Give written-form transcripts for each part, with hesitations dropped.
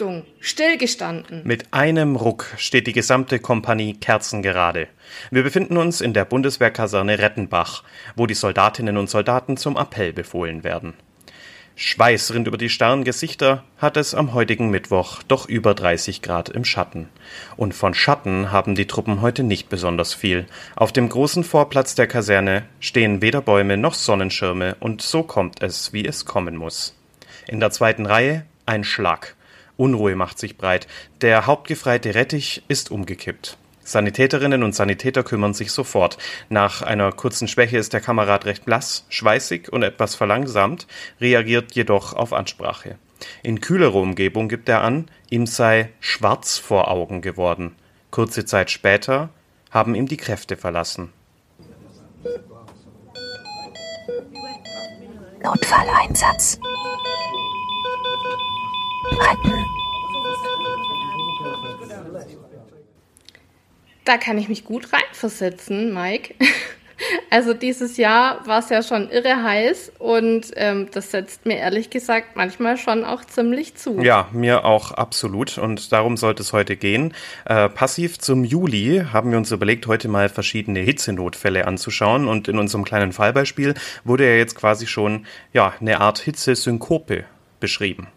Achtung, stillgestanden. Mit einem Ruck steht die gesamte Kompanie kerzengerade. Wir befinden uns in der Bundeswehrkaserne Rettenbach, wo die Soldatinnen und Soldaten zum Appell befohlen werden. Schweiß rinnt über die starren Gesichter, hat es am heutigen Mittwoch doch über 30 Grad im Schatten. Und von Schatten haben die Truppen heute nicht besonders viel. Auf dem großen Vorplatz der Kaserne stehen weder Bäume noch Sonnenschirme und so kommt es, wie es kommen muss. In der zweiten Reihe ein Schlag. Unruhe macht sich breit. Der Hauptgefreiter Rettich ist umgekippt. Sanitäterinnen und Sanitäter kümmern sich sofort. Nach einer kurzen Schwäche ist der Kamerad recht blass, schweißig und etwas verlangsamt, reagiert jedoch auf Ansprache. In kühlerer Umgebung gibt er an, ihm sei schwarz vor Augen geworden. Kurze Zeit später haben ihm die Kräfte verlassen. Notfalleinsatz. Retten. Da kann ich mich gut reinversetzen, Mike. Also dieses Jahr war es ja schon irre heiß und das setzt mir ehrlich gesagt manchmal schon auch ziemlich zu. Ja, mir auch absolut und darum sollte es heute gehen. Passiv zum Juli haben wir uns überlegt, heute mal verschiedene Hitzenotfälle anzuschauen und in unserem kleinen Fallbeispiel wurde ja jetzt quasi schon eine Art Hitzesynkope beschrieben.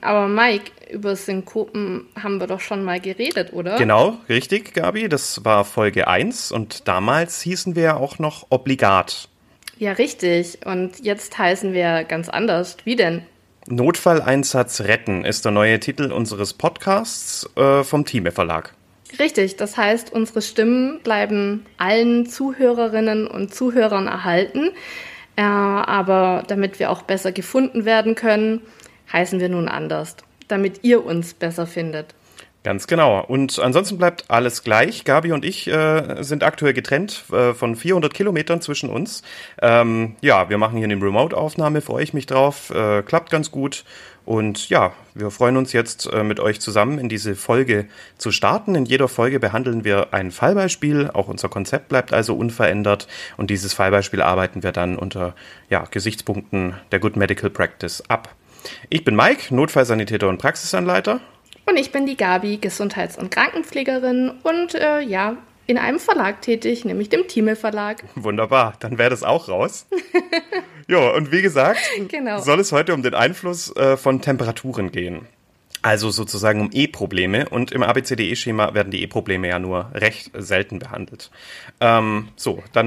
Aber Mike, über Synkopen haben wir doch schon mal geredet, oder? Genau, richtig, Gabi. Das war Folge 1 und damals hießen wir ja auch noch Obligat. Ja, richtig. Und jetzt heißen wir ganz anders. Wie denn? Notfalleinsatz retten ist der neue Titel unseres Podcasts vom Thieme Verlag. Richtig, das heißt, unsere Stimmen bleiben allen Zuhörerinnen und Zuhörern erhalten. Aber damit wir auch besser gefunden werden können, heißen wir nun anders, damit ihr uns besser findet. Ganz genau. Und ansonsten bleibt alles gleich. Gabi und ich sind aktuell getrennt von 400 Kilometern zwischen uns. Wir machen hier eine Remote-Aufnahme, freue ich mich drauf. Klappt ganz gut. Und ja, wir freuen uns jetzt mit euch zusammen in diese Folge zu starten. In jeder Folge behandeln wir ein Fallbeispiel. Auch unser Konzept bleibt also unverändert. Und dieses Fallbeispiel arbeiten wir dann unter Gesichtspunkten der Good Medical Practice ab. Ich bin Mike, Notfallsanitäter und Praxisanleiter. Und ich bin die Gabi, Gesundheits- und Krankenpflegerin und in einem Verlag tätig, nämlich dem Thieme Verlag. Wunderbar, dann wäre das auch raus. Ja, und wie gesagt, soll es heute um den Einfluss von Temperaturen gehen. Also sozusagen um E-Probleme und im ABCDE-Schema werden die E-Probleme ja nur recht selten behandelt. Dann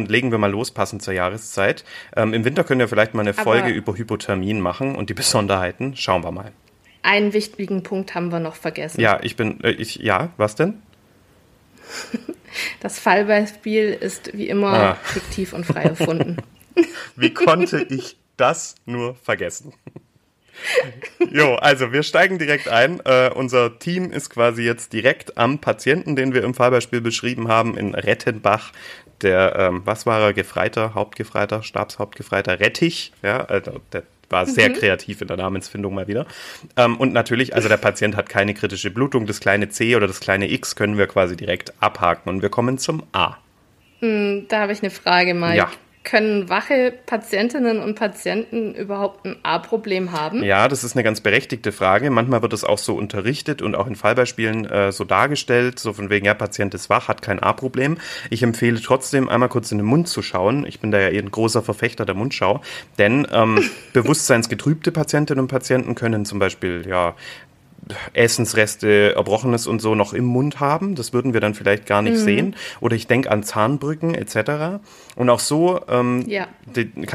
legen wir mal los, passend zur Jahreszeit. Im Winter können wir vielleicht mal eine Folge über Hypothermien machen und die Besonderheiten. Schauen wir mal. Einen wichtigen Punkt haben wir noch vergessen. Ja, was denn? Das Fallbeispiel ist wie immer fiktiv und frei erfunden. Wie konnte ich das nur vergessen? Jo, also wir steigen direkt ein. Unser Team ist quasi jetzt direkt am Patienten, den wir im Fallbeispiel beschrieben haben, in Rettenbach. Der, Gefreiter, Hauptgefreiter, Stabshauptgefreiter Rettich. Ja, also der war sehr kreativ in der Namensfindung mal wieder. Und natürlich, also der Patient hat keine kritische Blutung. Das kleine C oder das kleine X können wir quasi direkt abhaken. Und wir kommen zum A. Da habe ich eine Frage, Mike. Ja. Können wache Patientinnen und Patienten überhaupt ein A-Problem haben? Ja, das ist eine ganz berechtigte Frage. Manchmal wird es auch so unterrichtet und auch in Fallbeispielen so dargestellt, so von wegen, ja, Patient ist wach, hat kein A-Problem. Ich empfehle trotzdem, einmal kurz in den Mund zu schauen. Ich bin da ja ein großer Verfechter der Mundschau, denn bewusstseinsgetrübte Patientinnen und Patienten können zum Beispiel, Essensreste, Erbrochenes und so noch im Mund haben. Das würden wir dann vielleicht gar nicht sehen. Oder ich denke an Zahnbrücken etc. Und auch so kann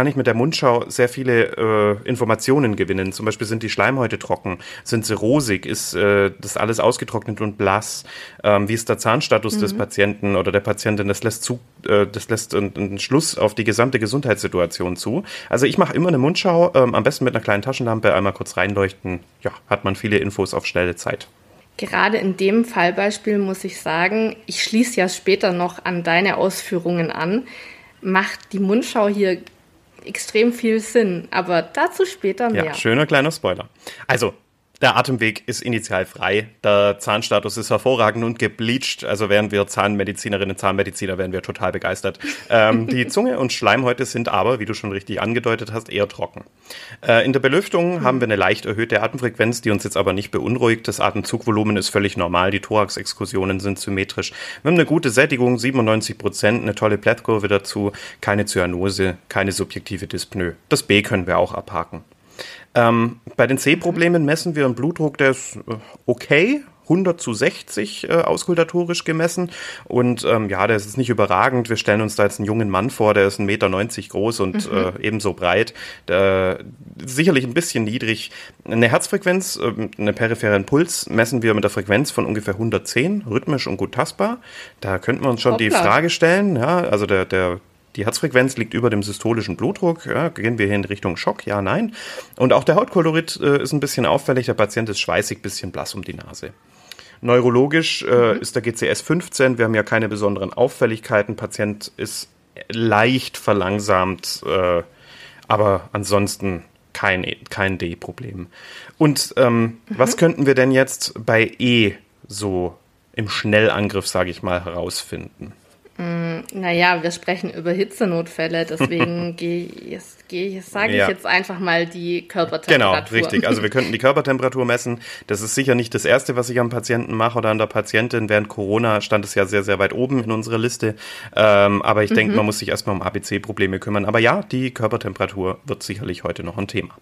ich mit der Mundschau sehr viele Informationen gewinnen. Zum Beispiel sind die Schleimhäute trocken, sind sie rosig, ist das alles ausgetrocknet und blass. Wie ist der Zahnstatus des Patienten oder der Patientin? Das lässt einen Schluss auf die gesamte Gesundheitssituation zu. Also ich mache immer eine Mundschau, am besten mit einer kleinen Taschenlampe einmal kurz reinleuchten. Ja, hat man viele Infos auf schnelle Zeit. Gerade in dem Fallbeispiel muss ich sagen, ich schließe ja später noch an deine Ausführungen an, macht die Mundschau hier extrem viel Sinn, aber dazu später mehr. Ja, schöner kleiner Spoiler. Also, Der Atemweg ist initial frei, der Zahnstatus ist hervorragend und gebleached, also wären wir Zahnmedizinerinnen, Zahnmediziner, wären wir total begeistert. Die Zunge und Schleimhäute sind aber, wie du schon richtig angedeutet hast, eher trocken. In der Belüftung haben wir eine leicht erhöhte Atemfrequenz, die uns jetzt aber nicht beunruhigt. Das Atemzugvolumen ist völlig normal, die Thorax-Exkursionen sind symmetrisch. Wir haben eine gute Sättigung, 97%, eine tolle Plattkurve dazu, keine Zyanose, keine subjektive Dyspnoe. Das B können wir auch abhaken. Bei den C-Problemen messen wir einen Blutdruck, der ist okay, 100/60 auskultatorisch gemessen und ja, das ist nicht überragend. Wir stellen uns da jetzt einen jungen Mann vor, der ist 1,90 Meter groß und ebenso breit, sicherlich ein bisschen niedrig. Eine Herzfrequenz, einen peripheren Puls messen wir mit der Frequenz von ungefähr 110, rhythmisch und gut tastbar. Da könnten wir uns schon die Frage stellen, ja, also die Herzfrequenz liegt über dem systolischen Blutdruck. Ja, gehen wir hier in Richtung Schock? Ja, nein. Und auch der Hautkolorit ist ein bisschen auffällig. Der Patient ist schweißig, bisschen blass um die Nase. Neurologisch ist der GCS 15. Wir haben ja keine besonderen Auffälligkeiten. Patient ist leicht verlangsamt, aber ansonsten kein D-Problem. Und was könnten wir denn jetzt bei E so im Schnellangriff, sage ich mal, herausfinden? Naja, wir sprechen über Hitzenotfälle, deswegen sage ich jetzt einfach mal die Körpertemperatur. Genau, richtig. Also wir könnten die Körpertemperatur messen. Das ist sicher nicht das Erste, was ich am Patienten mache oder an der Patientin. Während Corona stand es ja sehr, sehr weit oben in unserer Liste. Aber ich denke, man muss sich erstmal um ABC-Probleme kümmern. Aber ja, die Körpertemperatur wird sicherlich heute noch ein Thema.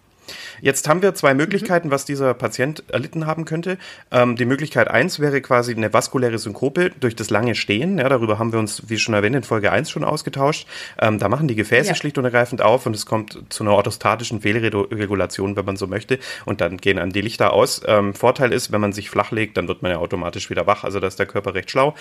Jetzt haben wir zwei Möglichkeiten, was dieser Patient erlitten haben könnte. Die Möglichkeit 1 wäre quasi eine vaskuläre Synkope durch das lange Stehen. Ja, darüber haben wir uns, wie schon erwähnt, in Folge 1 schon ausgetauscht. Da machen die Gefäße schlicht und ergreifend auf und es kommt zu einer orthostatischen Fehlregulation, wenn man so möchte. Und dann gehen einem die Lichter aus. Vorteil ist, wenn man sich flach legt, dann wird man ja automatisch wieder wach. Also da ist der Körper recht schlau.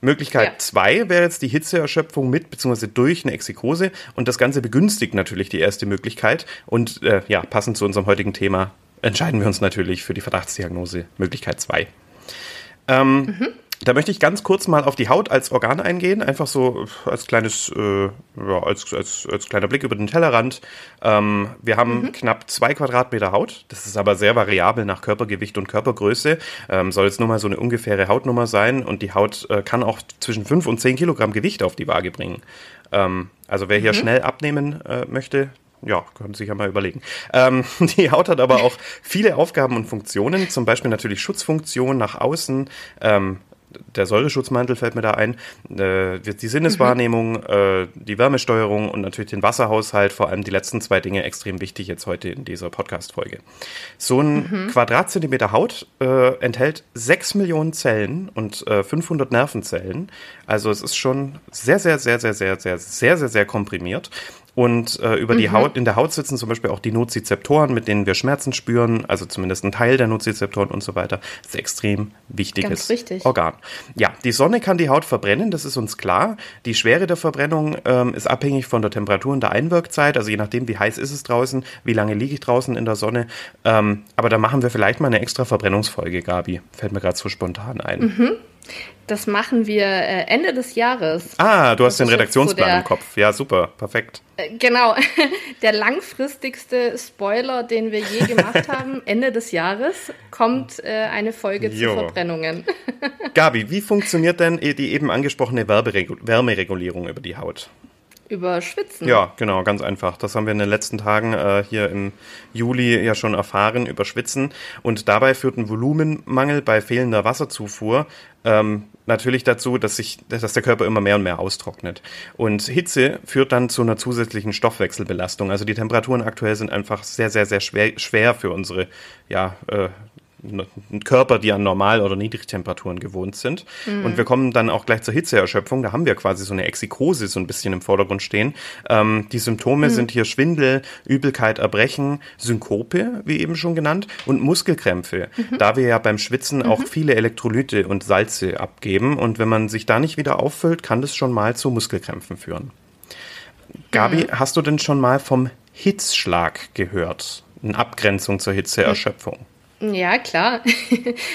Möglichkeit 2 wäre jetzt die Hitzeerschöpfung mit bzw. durch eine Exikose. Und das Ganze begünstigt natürlich die erste Möglichkeit. Und ja, passend zu unserem heutigen Thema entscheiden wir uns natürlich für die Verdachtsdiagnose Möglichkeit 2. Da möchte ich ganz kurz mal auf die Haut als Organ eingehen, einfach so als kleines, als kleiner Blick über den Tellerrand. Wir haben knapp 2 Quadratmeter Haut, das ist aber sehr variabel nach Körpergewicht und Körpergröße, soll jetzt nur mal so eine ungefähre Hautnummer sein und die Haut kann auch zwischen 5 und 10 Kilogramm Gewicht auf die Waage bringen. Also wer hier schnell abnehmen möchte, ja, können Sie sich ja mal überlegen. Die Haut hat aber auch viele Aufgaben und Funktionen, zum Beispiel natürlich Schutzfunktion nach außen. Der Säureschutzmantel fällt mir da ein. Die Sinneswahrnehmung, die Wärmesteuerung und natürlich den Wasserhaushalt, vor allem die letzten 2 Dinge extrem wichtig jetzt heute in dieser Podcast-Folge. So ein Quadratzentimeter Haut enthält 6 Millionen Zellen und 500 Nervenzellen. Also es ist schon sehr, sehr, sehr, sehr, sehr, sehr, sehr, sehr, sehr komprimiert. Und über die Haut, in der Haut sitzen zum Beispiel auch die Nozizeptoren, mit denen wir Schmerzen spüren, also zumindest ein Teil der Nozizeptoren und so weiter. Das ist ein extrem wichtiges Organ. Ja, die Sonne kann die Haut verbrennen, das ist uns klar. Die Schwere der Verbrennung ist abhängig von der Temperatur und der Einwirkzeit, also je nachdem, wie heiß ist es draußen, wie lange liege ich draußen in der Sonne. Aber da machen wir vielleicht mal eine extra Verbrennungsfolge, Gabi. Fällt mir gerade so spontan ein. Das machen wir Ende des Jahres. Ah, du hast den Redaktionsplan im Kopf. Ja, super, perfekt. Genau, der langfristigste Spoiler, den wir je gemacht haben, Ende des Jahres, kommt eine Folge zu Verbrennungen. Gabi, wie funktioniert denn die eben angesprochene Wärmeregulierung über die Haut? Über Schwitzen. Ja, genau, ganz einfach. Das haben wir in den letzten Tagen hier im Juli ja schon erfahren, über Schwitzen. Und dabei führt ein Volumenmangel bei fehlender Wasserzufuhr natürlich dazu, dass der Körper immer mehr und mehr austrocknet. Und Hitze führt dann zu einer zusätzlichen Stoffwechselbelastung. Also die Temperaturen aktuell sind einfach sehr, sehr, sehr schwer für unsere Körper, die an Normal- oder Niedrigtemperaturen gewohnt sind. Und wir kommen dann auch gleich zur Hitzeerschöpfung. Da haben wir quasi so eine Exikose so ein bisschen im Vordergrund stehen. Die Symptome sind hier Schwindel, Übelkeit, Erbrechen, Synkope, wie eben schon genannt, und Muskelkrämpfe, da wir ja beim Schwitzen auch viele Elektrolyte und Salze abgeben. Und wenn man sich da nicht wieder auffüllt, kann das schon mal zu Muskelkrämpfen führen. Gabi, hast du denn schon mal vom Hitzschlag gehört? In Abgrenzung zur Hitzeerschöpfung. Ja, klar.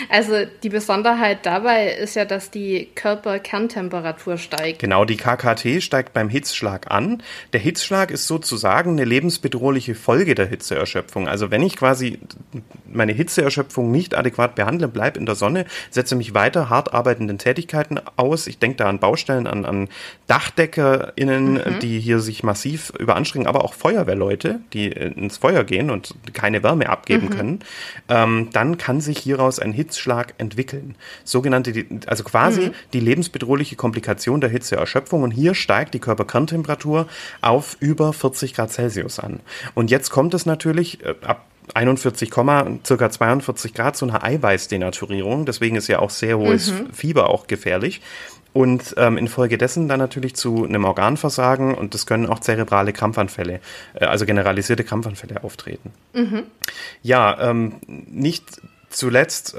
Also die Besonderheit dabei ist ja, dass die Körperkerntemperatur steigt. Genau, die KKT steigt beim Hitzschlag an. Der Hitzschlag ist sozusagen eine lebensbedrohliche Folge der Hitzeerschöpfung. Also wenn ich quasi meine Hitzeerschöpfung nicht adäquat behandle, bleibe in der Sonne, setze mich weiter hart arbeitenden Tätigkeiten aus. Ich denke da an Baustellen, an DachdeckerInnen, die hier sich massiv überanstrengen, aber auch Feuerwehrleute, die ins Feuer gehen und keine Wärme abgeben können. Dann kann sich hieraus ein Hitzschlag entwickeln. Sogenannte, also quasi die lebensbedrohliche Komplikation der Hitzeerschöpfung. Und hier steigt die Körperkerntemperatur auf über 40 Grad Celsius an. Und jetzt kommt es natürlich ab 41, ca. 42 Grad zu einer Eiweißdenaturierung. Deswegen ist ja auch sehr hohes Fieber auch gefährlich. Und infolgedessen dann natürlich zu einem Organversagen, und das können auch zerebrale Krampfanfälle, also generalisierte Krampfanfälle auftreten. Ja, nicht zuletzt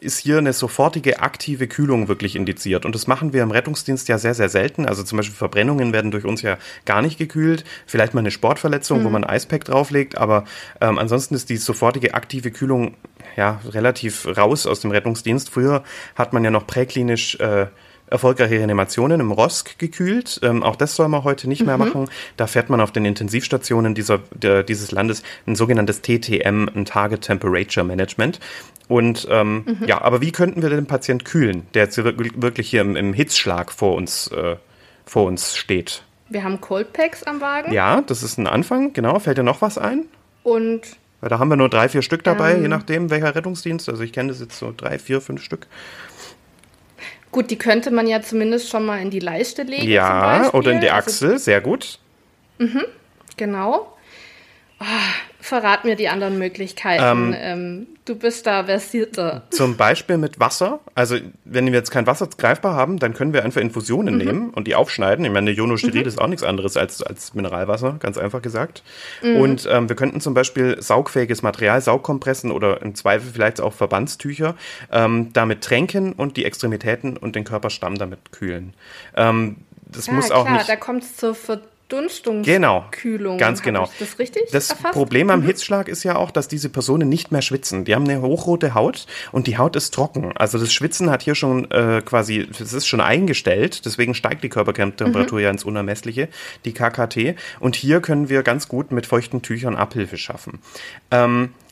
ist hier eine sofortige aktive Kühlung wirklich indiziert. Und das machen wir im Rettungsdienst ja sehr, sehr selten. Also zum Beispiel Verbrennungen werden durch uns ja gar nicht gekühlt. Vielleicht mal eine Sportverletzung, wo man ein Eispack drauflegt. Aber ansonsten ist die sofortige aktive Kühlung ja relativ raus aus dem Rettungsdienst. Früher hat man ja noch präklinisch erfolgreiche Reanimationen im ROSK gekühlt. Auch das soll man heute nicht mehr machen. Da fährt man auf den Intensivstationen dieses Landes ein sogenanntes TTM, ein Target Temperature Management. Und ja, aber wie könnten wir den Patient kühlen, der jetzt wirklich hier im Hitzschlag vor uns steht? Wir haben Cold Packs am Wagen. Ja, das ist ein Anfang, genau. Fällt dir noch was ein? Und? Weil da haben wir nur 3-4 Stück dabei, je nachdem welcher Rettungsdienst. Also ich kenne das jetzt so 3, 4, 5 Stück. Gut, die könnte man ja zumindest schon mal in die Leiste legen. Ja, oder in die Achsel, also, sehr gut. Genau. Oh, verrat mir die anderen Möglichkeiten. Du bist da versierter. Zum Beispiel mit Wasser. Also wenn wir jetzt kein Wasser greifbar haben, dann können wir einfach Infusionen nehmen und die aufschneiden. Ich meine, Ionosteril ist auch nichts anderes als Mineralwasser, ganz einfach gesagt. Und wir könnten zum Beispiel saugfähiges Material, Saugkompressen oder im Zweifel vielleicht auch Verbandstücher damit tränken und die Extremitäten und den Körperstamm damit kühlen. Das muss auch nicht. Da kommt es zur Verdunstungskühlung. Genau, ganz genau. Ist das richtig? Das Problem am Hitzschlag ist ja auch, dass diese Personen nicht mehr schwitzen. Die haben eine hochrote Haut und die Haut ist trocken. Also das Schwitzen hat hier schon es ist schon eingestellt. Deswegen steigt die Körperkerntemperatur ja ins Unermessliche, die KKT. Und hier können wir ganz gut mit feuchten Tüchern Abhilfe schaffen.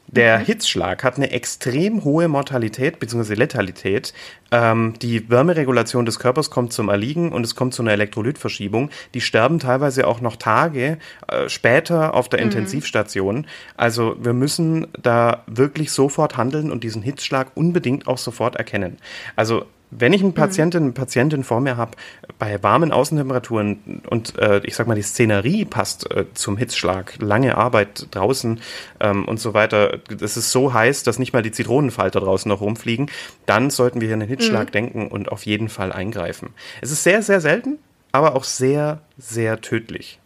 Der Hitzschlag hat eine extrem hohe Mortalität bzw. Letalität. Die Wärmeregulation des Körpers kommt zum Erliegen und es kommt zu einer Elektrolytverschiebung. Die sterben teilweise auch noch Tage später auf der Intensivstation. Also wir müssen da wirklich sofort handeln und diesen Hitzschlag unbedingt auch sofort erkennen. Also wenn ich einen Patienten, eine Patientin vor mir habe, bei warmen Außentemperaturen und ich sag mal, die Szenerie passt zum Hitzschlag, lange Arbeit draußen und so weiter, es ist so heiß, dass nicht mal die Zitronenfalter draußen noch rumfliegen, dann sollten wir hier an den Hitzschlag denken und auf jeden Fall eingreifen. Es ist sehr, sehr selten, aber auch sehr, sehr tödlich.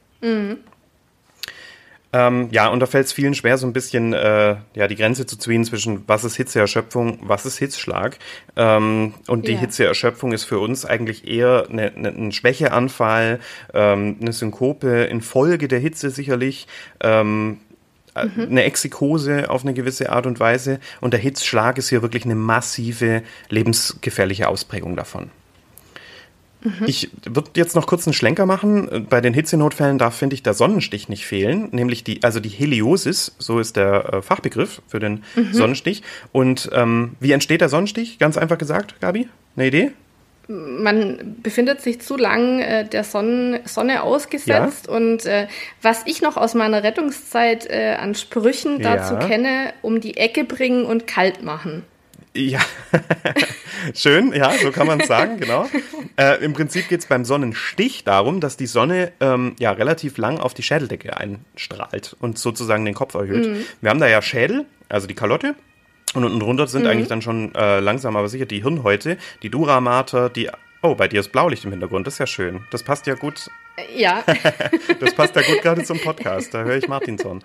Ja, und da fällt es vielen schwer, so ein bisschen die Grenze zu ziehen zwischen was ist Hitzeerschöpfung, was ist Hitzschlag. Und die Hitzeerschöpfung ist für uns eigentlich eher ein Schwächeanfall, eine Synkope infolge der Hitze sicherlich, eine Exikose auf eine gewisse Art und Weise. Und der Hitzschlag ist hier wirklich eine massive, lebensgefährliche Ausprägung davon. Ich würde jetzt noch kurz einen Schlenker machen. Bei den Hitzenotfällen darf, finde ich, der Sonnenstich nicht fehlen, nämlich die Heliosis, so ist der Fachbegriff für den Sonnenstich. Und wie entsteht der Sonnenstich? Ganz einfach gesagt, Gabi, eine Idee? Man befindet sich zu lang der Sonne ausgesetzt. Ja. Und was ich noch aus meiner Rettungszeit an Sprüchen dazu kenne, um die Ecke bringen und kalt machen. Ja, schön, ja, so kann man es sagen, genau. Im Prinzip geht es beim Sonnenstich darum, dass die Sonne relativ lang auf die Schädeldecke einstrahlt und sozusagen den Kopf erhöht. Wir haben da ja Schädel, also die Kalotte, und unten drunter sind eigentlich dann schon langsam, aber sicher die Hirnhäute, die Dura-Mater, die... Oh, bei dir ist Blaulicht im Hintergrund, das ist ja schön. Das passt ja gut. Ja. Das passt ja gut gerade zum Podcast, da höre ich Martinson.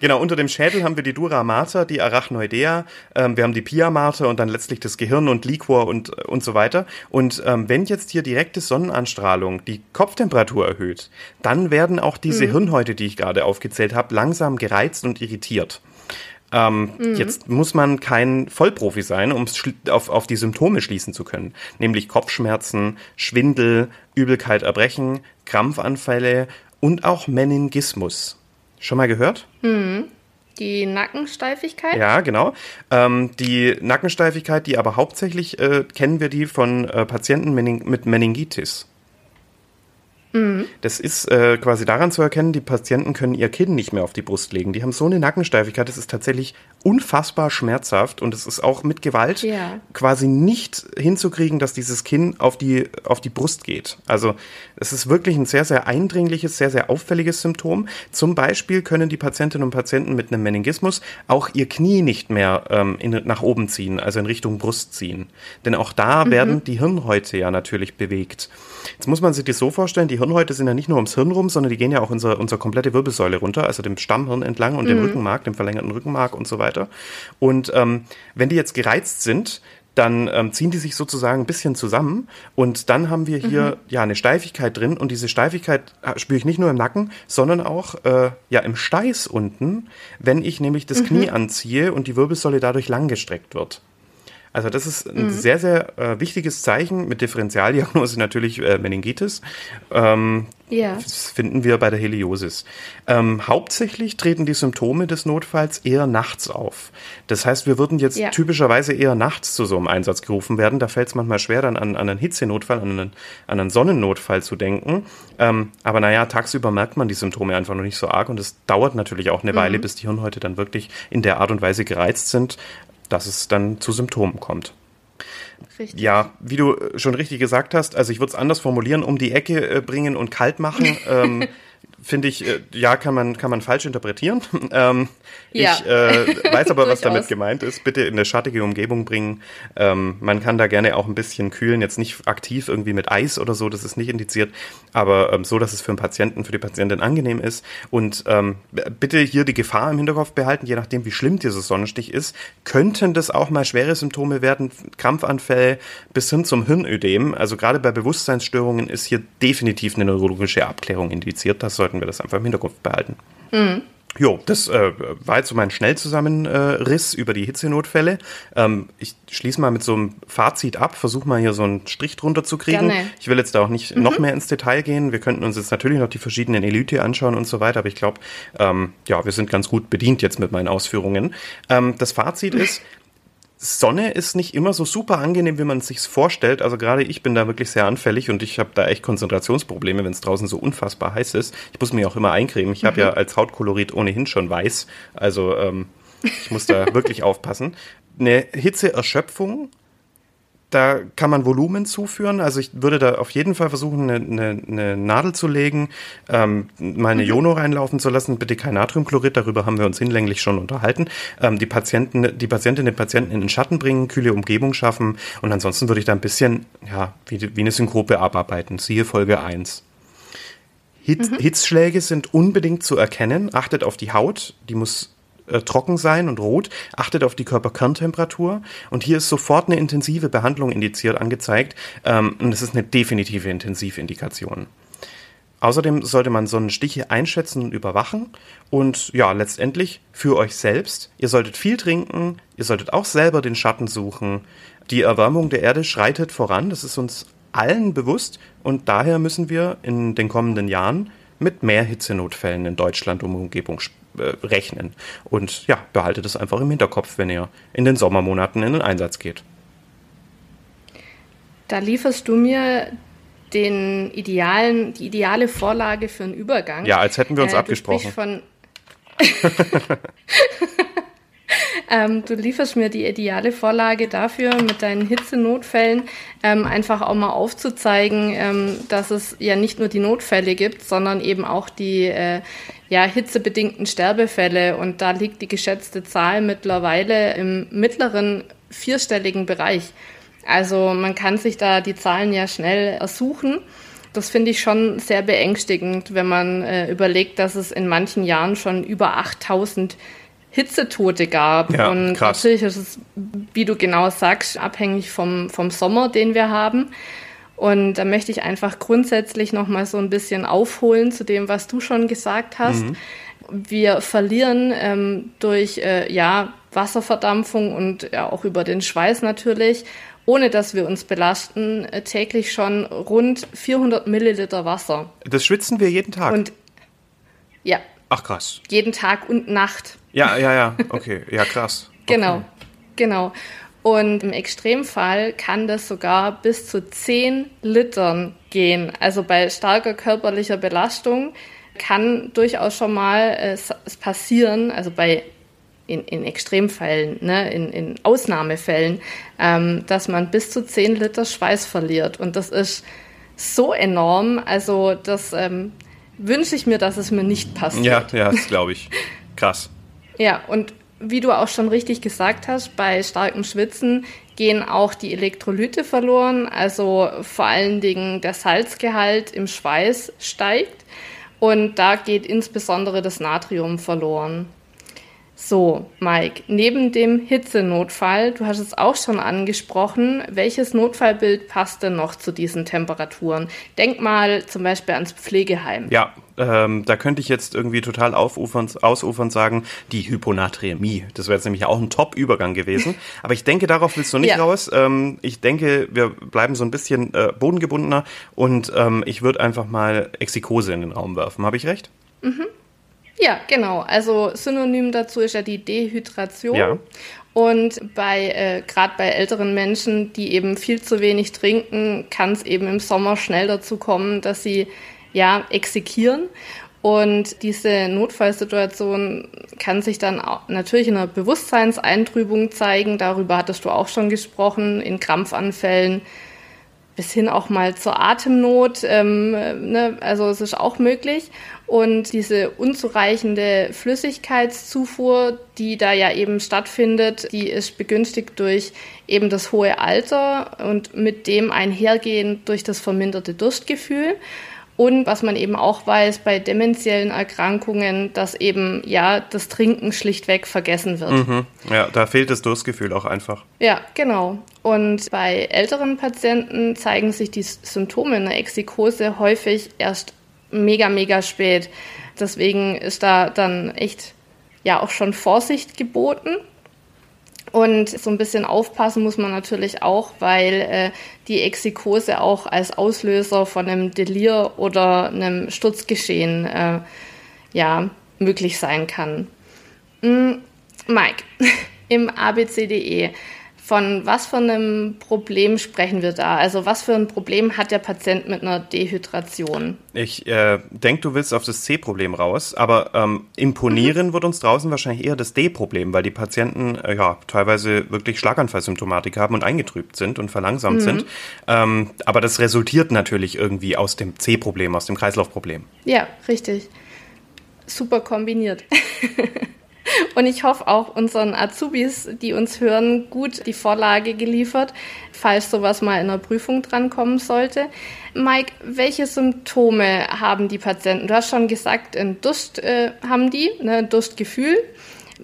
Genau, unter dem Schädel haben wir die Dura-Mater, die Arachnoidea, wir haben die Pia-Mater und dann letztlich das Gehirn und Liquor und so weiter. Und wenn jetzt hier direkte Sonnenanstrahlung die Kopftemperatur erhöht, dann werden auch diese Hirnhäute, die ich gerade aufgezählt habe, langsam gereizt und irritiert. Jetzt muss man kein Vollprofi sein, um auf die Symptome schließen zu können, nämlich Kopfschmerzen, Schwindel, Übelkeit, Erbrechen, Krampfanfälle und auch Meningismus. Schon mal gehört? Mhm. Die Nackensteifigkeit? Ja, genau. Die Nackensteifigkeit, die aber hauptsächlich kennen wir die von Patienten mit Meningitis. Mhm. Das ist quasi daran zu erkennen, die Patienten können ihr Kinn nicht mehr auf die Brust legen. Die haben so eine Nackensteifigkeit, das ist tatsächlich unfassbar schmerzhaft und es ist auch mit Gewalt quasi nicht hinzukriegen, dass dieses Kinn auf die Brust geht. Also es ist wirklich ein sehr, sehr eindringliches, sehr, sehr auffälliges Symptom. Zum Beispiel können die Patientinnen und Patienten mit einem Meningismus auch ihr Knie nicht mehr nach oben ziehen, also in Richtung Brust ziehen. Denn auch da werden die Hirnhäute ja natürlich bewegt. Jetzt muss man sich das so vorstellen, die Hirnhäute sind ja nicht nur ums Hirn rum, sondern die gehen ja auch unsere komplette Wirbelsäule runter, also dem Stammhirn entlang und dem Rückenmark, dem verlängerten Rückenmark und so weiter. Und wenn die jetzt gereizt sind, dann ziehen die sich sozusagen ein bisschen zusammen und dann haben wir hier eine Steifigkeit drin und diese Steifigkeit spüre ich nicht nur im Nacken, sondern auch im Steiß unten, wenn ich nämlich das Knie anziehe und die Wirbelsäule dadurch langgestreckt wird. Also das ist ein sehr, sehr wichtiges Zeichen, mit Differentialdiagnose natürlich Meningitis. Das finden wir bei der Heliosis. Hauptsächlich treten die Symptome des Notfalls eher nachts auf. Das heißt, wir würden jetzt typischerweise eher nachts zu so einem Einsatz gerufen werden. Da fällt es manchmal schwer, dann an einen Hitzenotfall, an einen Sonnennotfall zu denken. Aber naja, tagsüber merkt man die Symptome einfach noch nicht so arg. Und es dauert natürlich auch eine Weile, bis die Hirnhäute dann wirklich in der Art und Weise gereizt sind, dass es dann zu Symptomen kommt. Richtig. Ja, wie du schon richtig gesagt hast, also ich würde es anders formulieren, um die Ecke bringen und kalt machen, finde ich, kann man falsch interpretieren. Ich weiß aber, was damit gemeint ist. Bitte in eine schattige Umgebung bringen. Man kann da gerne auch ein bisschen kühlen, jetzt nicht aktiv irgendwie mit Eis oder so, das ist nicht indiziert, aber so, dass es für die Patientin angenehm ist. Und bitte hier die Gefahr im Hinterkopf behalten, je nachdem, wie schlimm dieser Sonnenstich ist, könnten das auch mal schwere Symptome werden, Krampfanfälle bis hin zum Hirnödem. Also gerade bei Bewusstseinsstörungen ist hier definitiv eine neurologische Abklärung indiziert. Das sollten wir das einfach im Hinterkopf behalten. Mhm. Jo, das war jetzt so mein Schnellzusammenriss über die Hitzenotfälle. Ich schließe mal mit so einem Fazit ab, versuche mal hier so einen Strich drunter zu kriegen. Gerne. Ich will jetzt da auch nicht noch mehr ins Detail gehen. Wir könnten uns jetzt natürlich noch die verschiedenen Elyte anschauen und so weiter, aber ich glaube, wir sind ganz gut bedient jetzt mit meinen Ausführungen. Das Fazit ist, Sonne ist nicht immer so super angenehm, wie man es sich vorstellt. Also gerade ich bin da wirklich sehr anfällig und ich habe da echt Konzentrationsprobleme, wenn es draußen so unfassbar heiß ist. Ich muss mich auch immer eincremen. Ich habe ja als Hautkolorit ohnehin schon weiß. Also ich muss da wirklich aufpassen. Eine Hitzeerschöpfung, da kann man Volumen zuführen. Also ich würde da auf jeden Fall versuchen, eine Nadel zu legen, mal eine Jono reinlaufen zu lassen. Bitte kein Natriumchlorid, darüber haben wir uns hinlänglich schon unterhalten. Die Patientinnen und Patienten in den Schatten bringen, kühle Umgebung schaffen. Und ansonsten würde ich da ein bisschen wie eine Synkope abarbeiten. Siehe Folge 1. Hitzschläge sind unbedingt zu erkennen. Achtet auf die Haut, die muss trocken sein und rot, achtet auf die Körperkerntemperatur und hier ist sofort eine intensive Behandlung indiziert angezeigt und es ist eine definitive Intensivindikation. Außerdem sollte man Sonnenstiche einschätzen und überwachen und letztendlich für euch selbst. Ihr solltet viel trinken, ihr solltet auch selber den Schatten suchen. Die Erwärmung der Erde schreitet voran, das ist uns allen bewusst und daher müssen wir in den kommenden Jahren mit mehr Hitzenotfällen in Deutschland und Umgebung rechnen. Und behaltet es einfach im Hinterkopf, wenn ihr in den Sommermonaten in den Einsatz geht. Da lieferst du mir die ideale Vorlage für einen Übergang. Ja, als hätten wir uns abgesprochen. Du lieferst mir die ideale Vorlage dafür, mit deinen Hitzenotfällen einfach auch mal aufzuzeigen, dass es ja nicht nur die Notfälle gibt, sondern eben auch die hitzebedingten Sterbefälle. Und da liegt die geschätzte Zahl mittlerweile im mittleren vierstelligen Bereich. Also man kann sich da die Zahlen ja schnell ersuchen. Das finde ich schon sehr beängstigend, wenn man überlegt, dass es in manchen Jahren schon über 8000 Hitzetote gab. Ja, und krass. Natürlich ist es, wie du genau sagst, abhängig vom Sommer, den wir haben. Und da möchte ich einfach grundsätzlich nochmal so ein bisschen aufholen zu dem, was du schon gesagt hast. wir verlieren durch Wasserverdampfung und ja auch über den Schweiß natürlich, ohne dass wir uns belasten, täglich schon rund 400 Milliliter Wasser. Das schwitzen wir jeden Tag? Und ja. Ach krass. Jeden Tag und Nacht. Ja, okay, ja krass. Okay. Genau. Und im Extremfall kann das sogar bis zu 10 Litern gehen. Also bei starker körperlicher Belastung kann durchaus schon mal es passieren, also bei in Extremfällen, ne, in Ausnahmefällen, dass man bis zu 10 Liter Schweiß verliert. Und das ist so enorm, also das wünsche ich mir, dass es mir nicht passiert. Ja, das glaube ich. Krass. Ja, und wie du auch schon richtig gesagt hast, bei starkem Schwitzen gehen auch die Elektrolyte verloren, also vor allen Dingen der Salzgehalt im Schweiß steigt und da geht insbesondere das Natrium verloren. So, Mike, neben dem Hitzenotfall, du hast es auch schon angesprochen, welches Notfallbild passt denn noch zu diesen Temperaturen? Denk mal zum Beispiel ans Pflegeheim. Ja, da könnte ich jetzt irgendwie total ausufernd sagen, die Hyponatriämie. Das wäre jetzt nämlich auch ein Top-Übergang gewesen. Aber ich denke, darauf willst du nicht raus. Ich denke, wir bleiben so ein bisschen bodengebundener und ich würde einfach mal Exikose in den Raum werfen. Habe ich recht? Mhm. Ja, genau. Also Synonym dazu ist ja die Dehydration. Ja. Und gerade bei älteren Menschen, die eben viel zu wenig trinken, kann es eben im Sommer schnell dazu kommen, dass sie exekieren. Und diese Notfallsituation kann sich dann auch natürlich in einer Bewusstseinseintrübung zeigen. Darüber hattest du auch schon gesprochen, in Krampfanfällen. Bis hin auch mal zur Atemnot, also es ist auch möglich. Und diese unzureichende Flüssigkeitszufuhr, die da ja eben stattfindet, die ist begünstigt durch eben das hohe Alter und mit dem einhergehend durch das verminderte Durstgefühl. Und was man eben auch weiß bei dementiellen Erkrankungen, dass eben das Trinken schlichtweg vergessen wird. Mhm. Ja, da fehlt das Durstgefühl auch einfach. Ja, genau. Und bei älteren Patienten zeigen sich die Symptome in der Exikose häufig erst mega, mega spät. Deswegen ist da dann echt auch schon Vorsicht geboten. Und so ein bisschen aufpassen muss man natürlich auch, weil die Exikose auch als Auslöser von einem Delir oder einem Sturzgeschehen möglich sein kann. Mike, im ABCDE, von was für einem Problem sprechen wir da? Also was für ein Problem hat der Patient mit einer Dehydration? Ich denke, du willst auf das C-Problem raus, aber imponieren wird uns draußen wahrscheinlich eher das D-Problem, weil die Patienten teilweise wirklich Schlaganfallsymptomatik haben und eingetrübt sind und verlangsamt sind. Aber das resultiert natürlich irgendwie aus dem C-Problem, aus dem Kreislaufproblem. Ja, richtig. Super kombiniert. Und ich hoffe auch unseren Azubis, die uns hören, gut die Vorlage geliefert, falls sowas mal in der Prüfung drankommen sollte. Mike, welche Symptome haben die Patienten? Du hast schon gesagt, einen Durst haben die, Durstgefühl.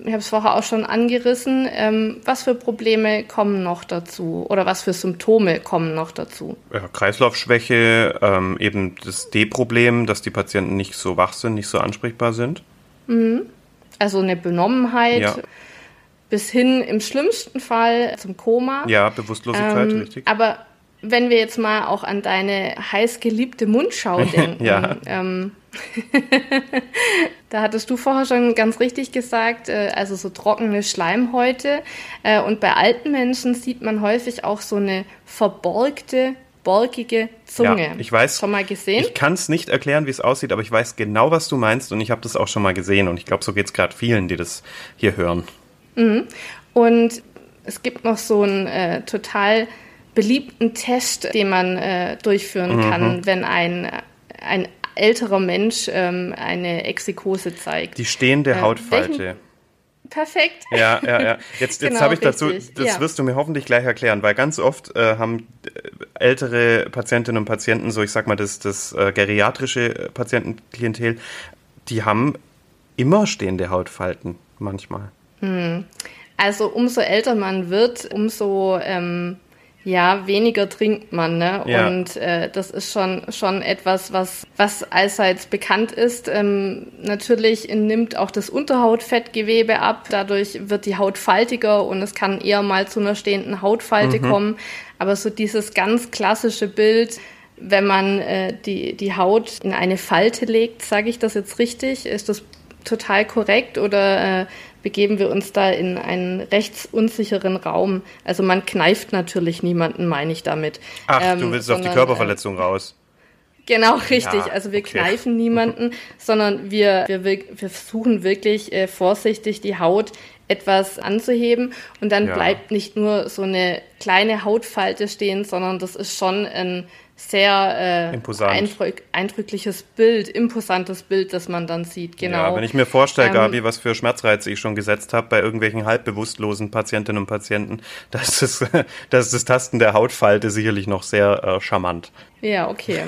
Ich habe es vorher auch schon angerissen. Was für Probleme kommen noch dazu? Oder was für Symptome kommen noch dazu? Ja, Kreislaufschwäche, eben das D-Problem, dass die Patienten nicht so wach sind, nicht so ansprechbar sind. Mhm. Also eine Benommenheit bis hin im schlimmsten Fall zum Koma. Ja, Bewusstlosigkeit, richtig. Aber wenn wir jetzt mal auch an deine heißgeliebte Mundschau denken, da hattest du vorher schon ganz richtig gesagt, also so trockene Schleimhäute. Und bei alten Menschen sieht man häufig auch so eine verborgte, borkige Zunge. Ja, ich weiß, schon mal gesehen? Ich kann es nicht erklären, wie es aussieht, aber ich weiß genau, was du meinst und ich habe das auch schon mal gesehen und ich glaube, so geht es gerade vielen, die das hier hören. Mhm. Und es gibt noch so einen total beliebten Test, den man durchführen kann, wenn ein älterer Mensch eine Exikose zeigt. Die stehende Hautfalte. Perfekt. Ja. Jetzt genau, habe ich dazu, das wirst du mir hoffentlich gleich erklären, weil ganz oft haben ältere Patientinnen und Patienten, so ich sag mal das geriatrische Patientenklientel, die haben immer stehende Hautfalten manchmal. Also umso älter man wird, umso Ja, weniger trinkt man, ne? Ja. Und das ist schon etwas, was allseits bekannt ist. Natürlich nimmt auch das Unterhautfettgewebe ab. Dadurch wird die Haut faltiger und es kann eher mal zu einer stehenden Hautfalte kommen. Aber so dieses ganz klassische Bild, wenn man die Haut in eine Falte legt, sage ich das jetzt richtig? Ist das total korrekt oder begeben wir uns da in einen rechtsunsicheren Raum? Also man kneift natürlich niemanden, meine ich damit. Ach, du willst sondern, auf die Körperverletzung raus. Genau, richtig. Ja, also wir kneifen niemanden, sondern wir versuchen wirklich vorsichtig die Haut etwas anzuheben und dann bleibt nicht nur so eine kleine Hautfalte stehen, sondern das ist schon ein sehr imposantes Bild, das man dann sieht, genau. Ja, wenn ich mir vorstelle, Gabi, was für Schmerzreize ich schon gesetzt habe bei irgendwelchen halbbewusstlosen Patientinnen und Patienten, das ist das Tasten der Hautfalte sicherlich noch sehr charmant. Ja, okay.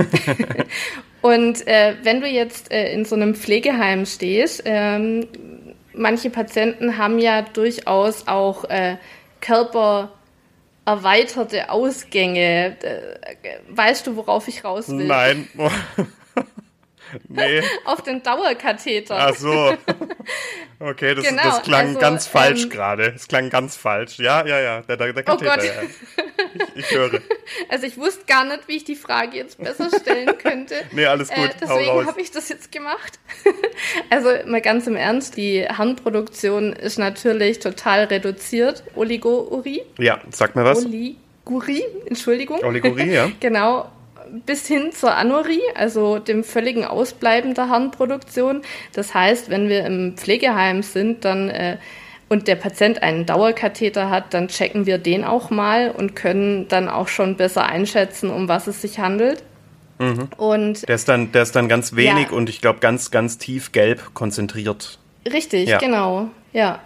Und wenn du jetzt in so einem Pflegeheim stehst, manche Patienten haben ja durchaus auch körpererweiterte Ausgänge. Weißt du, worauf ich raus will? Nein. Nee. Auf den Dauerkatheter. Ach so. Okay, das klang also, ganz falsch gerade. Das klang ganz falsch. Ja, der Katheter. Oh Gott. Ja. Ich höre. Also ich wusste gar nicht, wie ich die Frage jetzt besser stellen könnte. Nee, alles gut. Deswegen habe ich das jetzt gemacht. Also mal ganz im Ernst, die Harnproduktion ist natürlich total reduziert. Oligurie. Ja, sag mir was. Oligurie, Entschuldigung. Oligurie, ja. Genau. Bis hin zur Anurie, also dem völligen Ausbleiben der Harnproduktion. Das heißt, wenn wir im Pflegeheim sind dann und der Patient einen Dauerkatheter hat, dann checken wir den auch mal und können dann auch schon besser einschätzen, um was es sich handelt. Mhm. Und der ist dann ganz wenig und ich glaube ganz, ganz tief gelb konzentriert. Richtig, genau. Ja.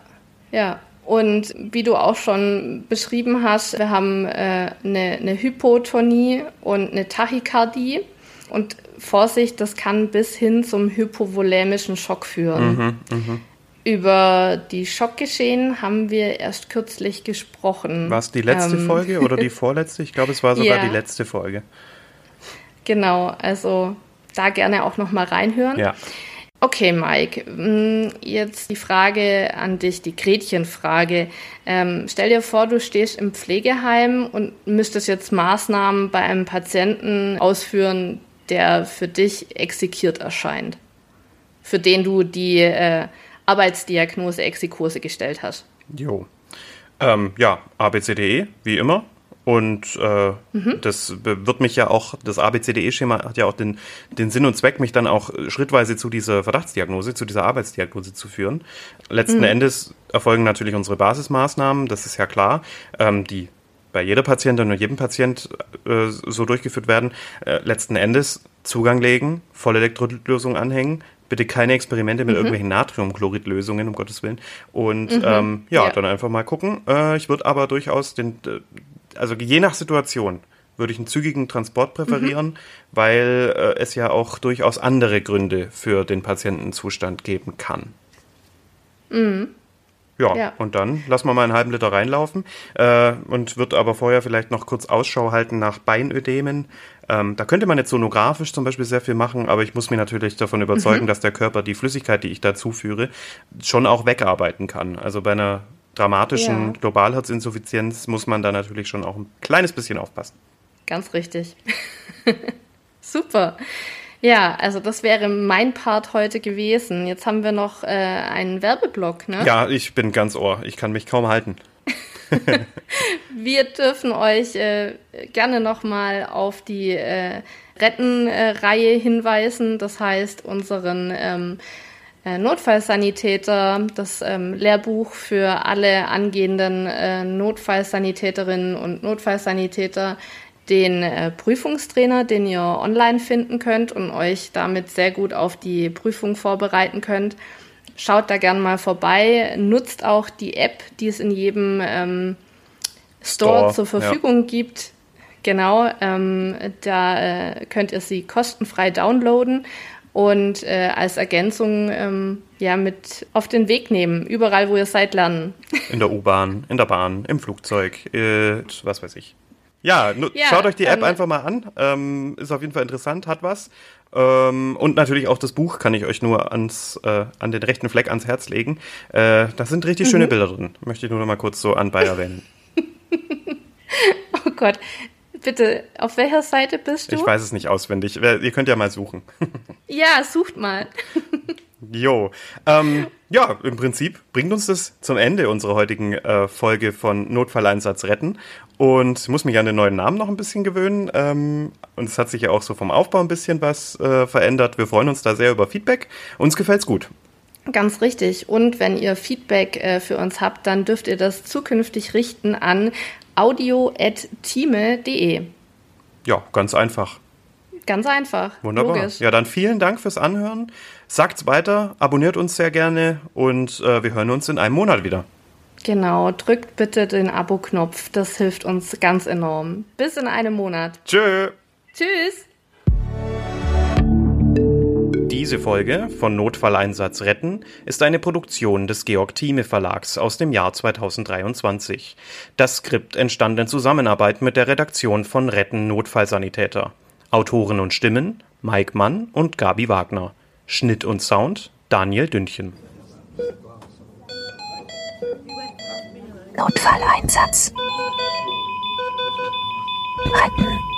Und wie du auch schon beschrieben hast, wir haben eine Hypotonie und eine Tachykardie. Und Vorsicht, das kann bis hin zum hypovolämischen Schock führen. Mhm, über die Schockgeschehen haben wir erst kürzlich gesprochen. War es die letzte Folge oder die vorletzte? Ich glaube, es war sogar die letzte Folge. Genau, also da gerne auch nochmal reinhören. Ja. Okay, Mike, jetzt die Frage an dich, die Gretchenfrage. Stell dir vor, du stehst im Pflegeheim und müsstest jetzt Maßnahmen bei einem Patienten ausführen, der für dich exekiert erscheint, für den du die Arbeitsdiagnose Exikose gestellt hast. Jo, ABCDE, wie immer. Und das wird mich ja auch, das ABCDE-Schema hat ja auch den Sinn und Zweck, mich dann auch schrittweise zu dieser Verdachtsdiagnose, zu dieser Arbeitsdiagnose zu führen. Letzten Endes erfolgen natürlich unsere Basismaßnahmen, das ist ja klar, die bei jeder Patientin und jedem Patient so durchgeführt werden. Letzten Endes Zugang legen, Vollelektrolytlösung anhängen, bitte keine Experimente mit irgendwelchen Natriumchloridlösungen, um Gottes Willen. Und dann einfach mal gucken. Ich würde aber durchaus also je nach Situation würde ich einen zügigen Transport präferieren, weil es ja auch durchaus andere Gründe für den Patientenzustand geben kann. Mhm. Ja, und dann lassen wir mal einen halben Liter reinlaufen und wird aber vorher vielleicht noch kurz Ausschau halten nach Beinödemen. Da könnte man jetzt sonografisch zum Beispiel sehr viel machen, aber ich muss mich natürlich davon überzeugen, dass der Körper die Flüssigkeit, die ich da zuführe, schon auch wegarbeiten kann. Also bei einer dramatischen Globalherzinsuffizienz muss man da natürlich schon auch ein kleines bisschen aufpassen. Ganz richtig. Super. Ja, also das wäre mein Part heute gewesen. Jetzt haben wir noch einen Werbeblock, ne? Ja, ich bin ganz Ohr. Ich kann mich kaum halten. Wir dürfen euch gerne nochmal auf die Retten-Reihe hinweisen. Das heißt, unseren Notfallsanitäter, das Lehrbuch für alle angehenden Notfallsanitäterinnen und Notfallsanitäter, den Prüfungstrainer, den ihr online finden könnt und euch damit sehr gut auf die Prüfung vorbereiten könnt. Schaut da gerne mal vorbei, nutzt auch die App, die es in jedem Store zur Verfügung gibt. Genau, da könnt ihr sie kostenfrei downloaden und als Ergänzung mit auf den Weg nehmen, überall, wo ihr seid, lernen. In der U-Bahn, in der Bahn, im Flugzeug, was weiß ich. Ja, schaut euch die App einfach mal an. Ist auf jeden Fall interessant, hat was. Und natürlich auch das Buch kann ich euch nur an den rechten Fleck ans Herz legen. Da sind richtig schöne Bilder drin. Möchte ich nur noch mal kurz so anbei erwähnen. Oh Gott. Bitte, auf welcher Seite bist du? Ich weiß es nicht auswendig. Ihr könnt ja mal suchen. Ja, sucht mal. Jo. Ja, im Prinzip bringt uns das zum Ende unserer heutigen Folge von Notfalleinsatz retten. Und ich muss mich an den neuen Namen noch ein bisschen gewöhnen. Und es hat sich ja auch so vom Aufbau ein bisschen was verändert. Wir freuen uns da sehr über Feedback. Uns gefällt's gut. Ganz richtig. Und wenn ihr Feedback für uns habt, dann dürft ihr das zukünftig richten an audio@thieme.de. Ja, ganz einfach. Ganz einfach. Wunderbar. Logisch. Ja, dann vielen Dank fürs Anhören. Sagt's weiter, abonniert uns sehr gerne und wir hören uns in einem Monat wieder. Genau, drückt bitte den Abo-Knopf. Das hilft uns ganz enorm. Bis in einem Monat. Tschö. Tschüss. Diese Folge von Notfalleinsatz retten ist eine Produktion des Georg Thieme Verlags aus dem Jahr 2023. Das Skript entstand in Zusammenarbeit mit der Redaktion von Retten Notfallsanitäter. Autoren und Stimmen Maik Mann und Gabi Wagner. Schnitt und Sound Daniel Dünnchen. Notfalleinsatz retten.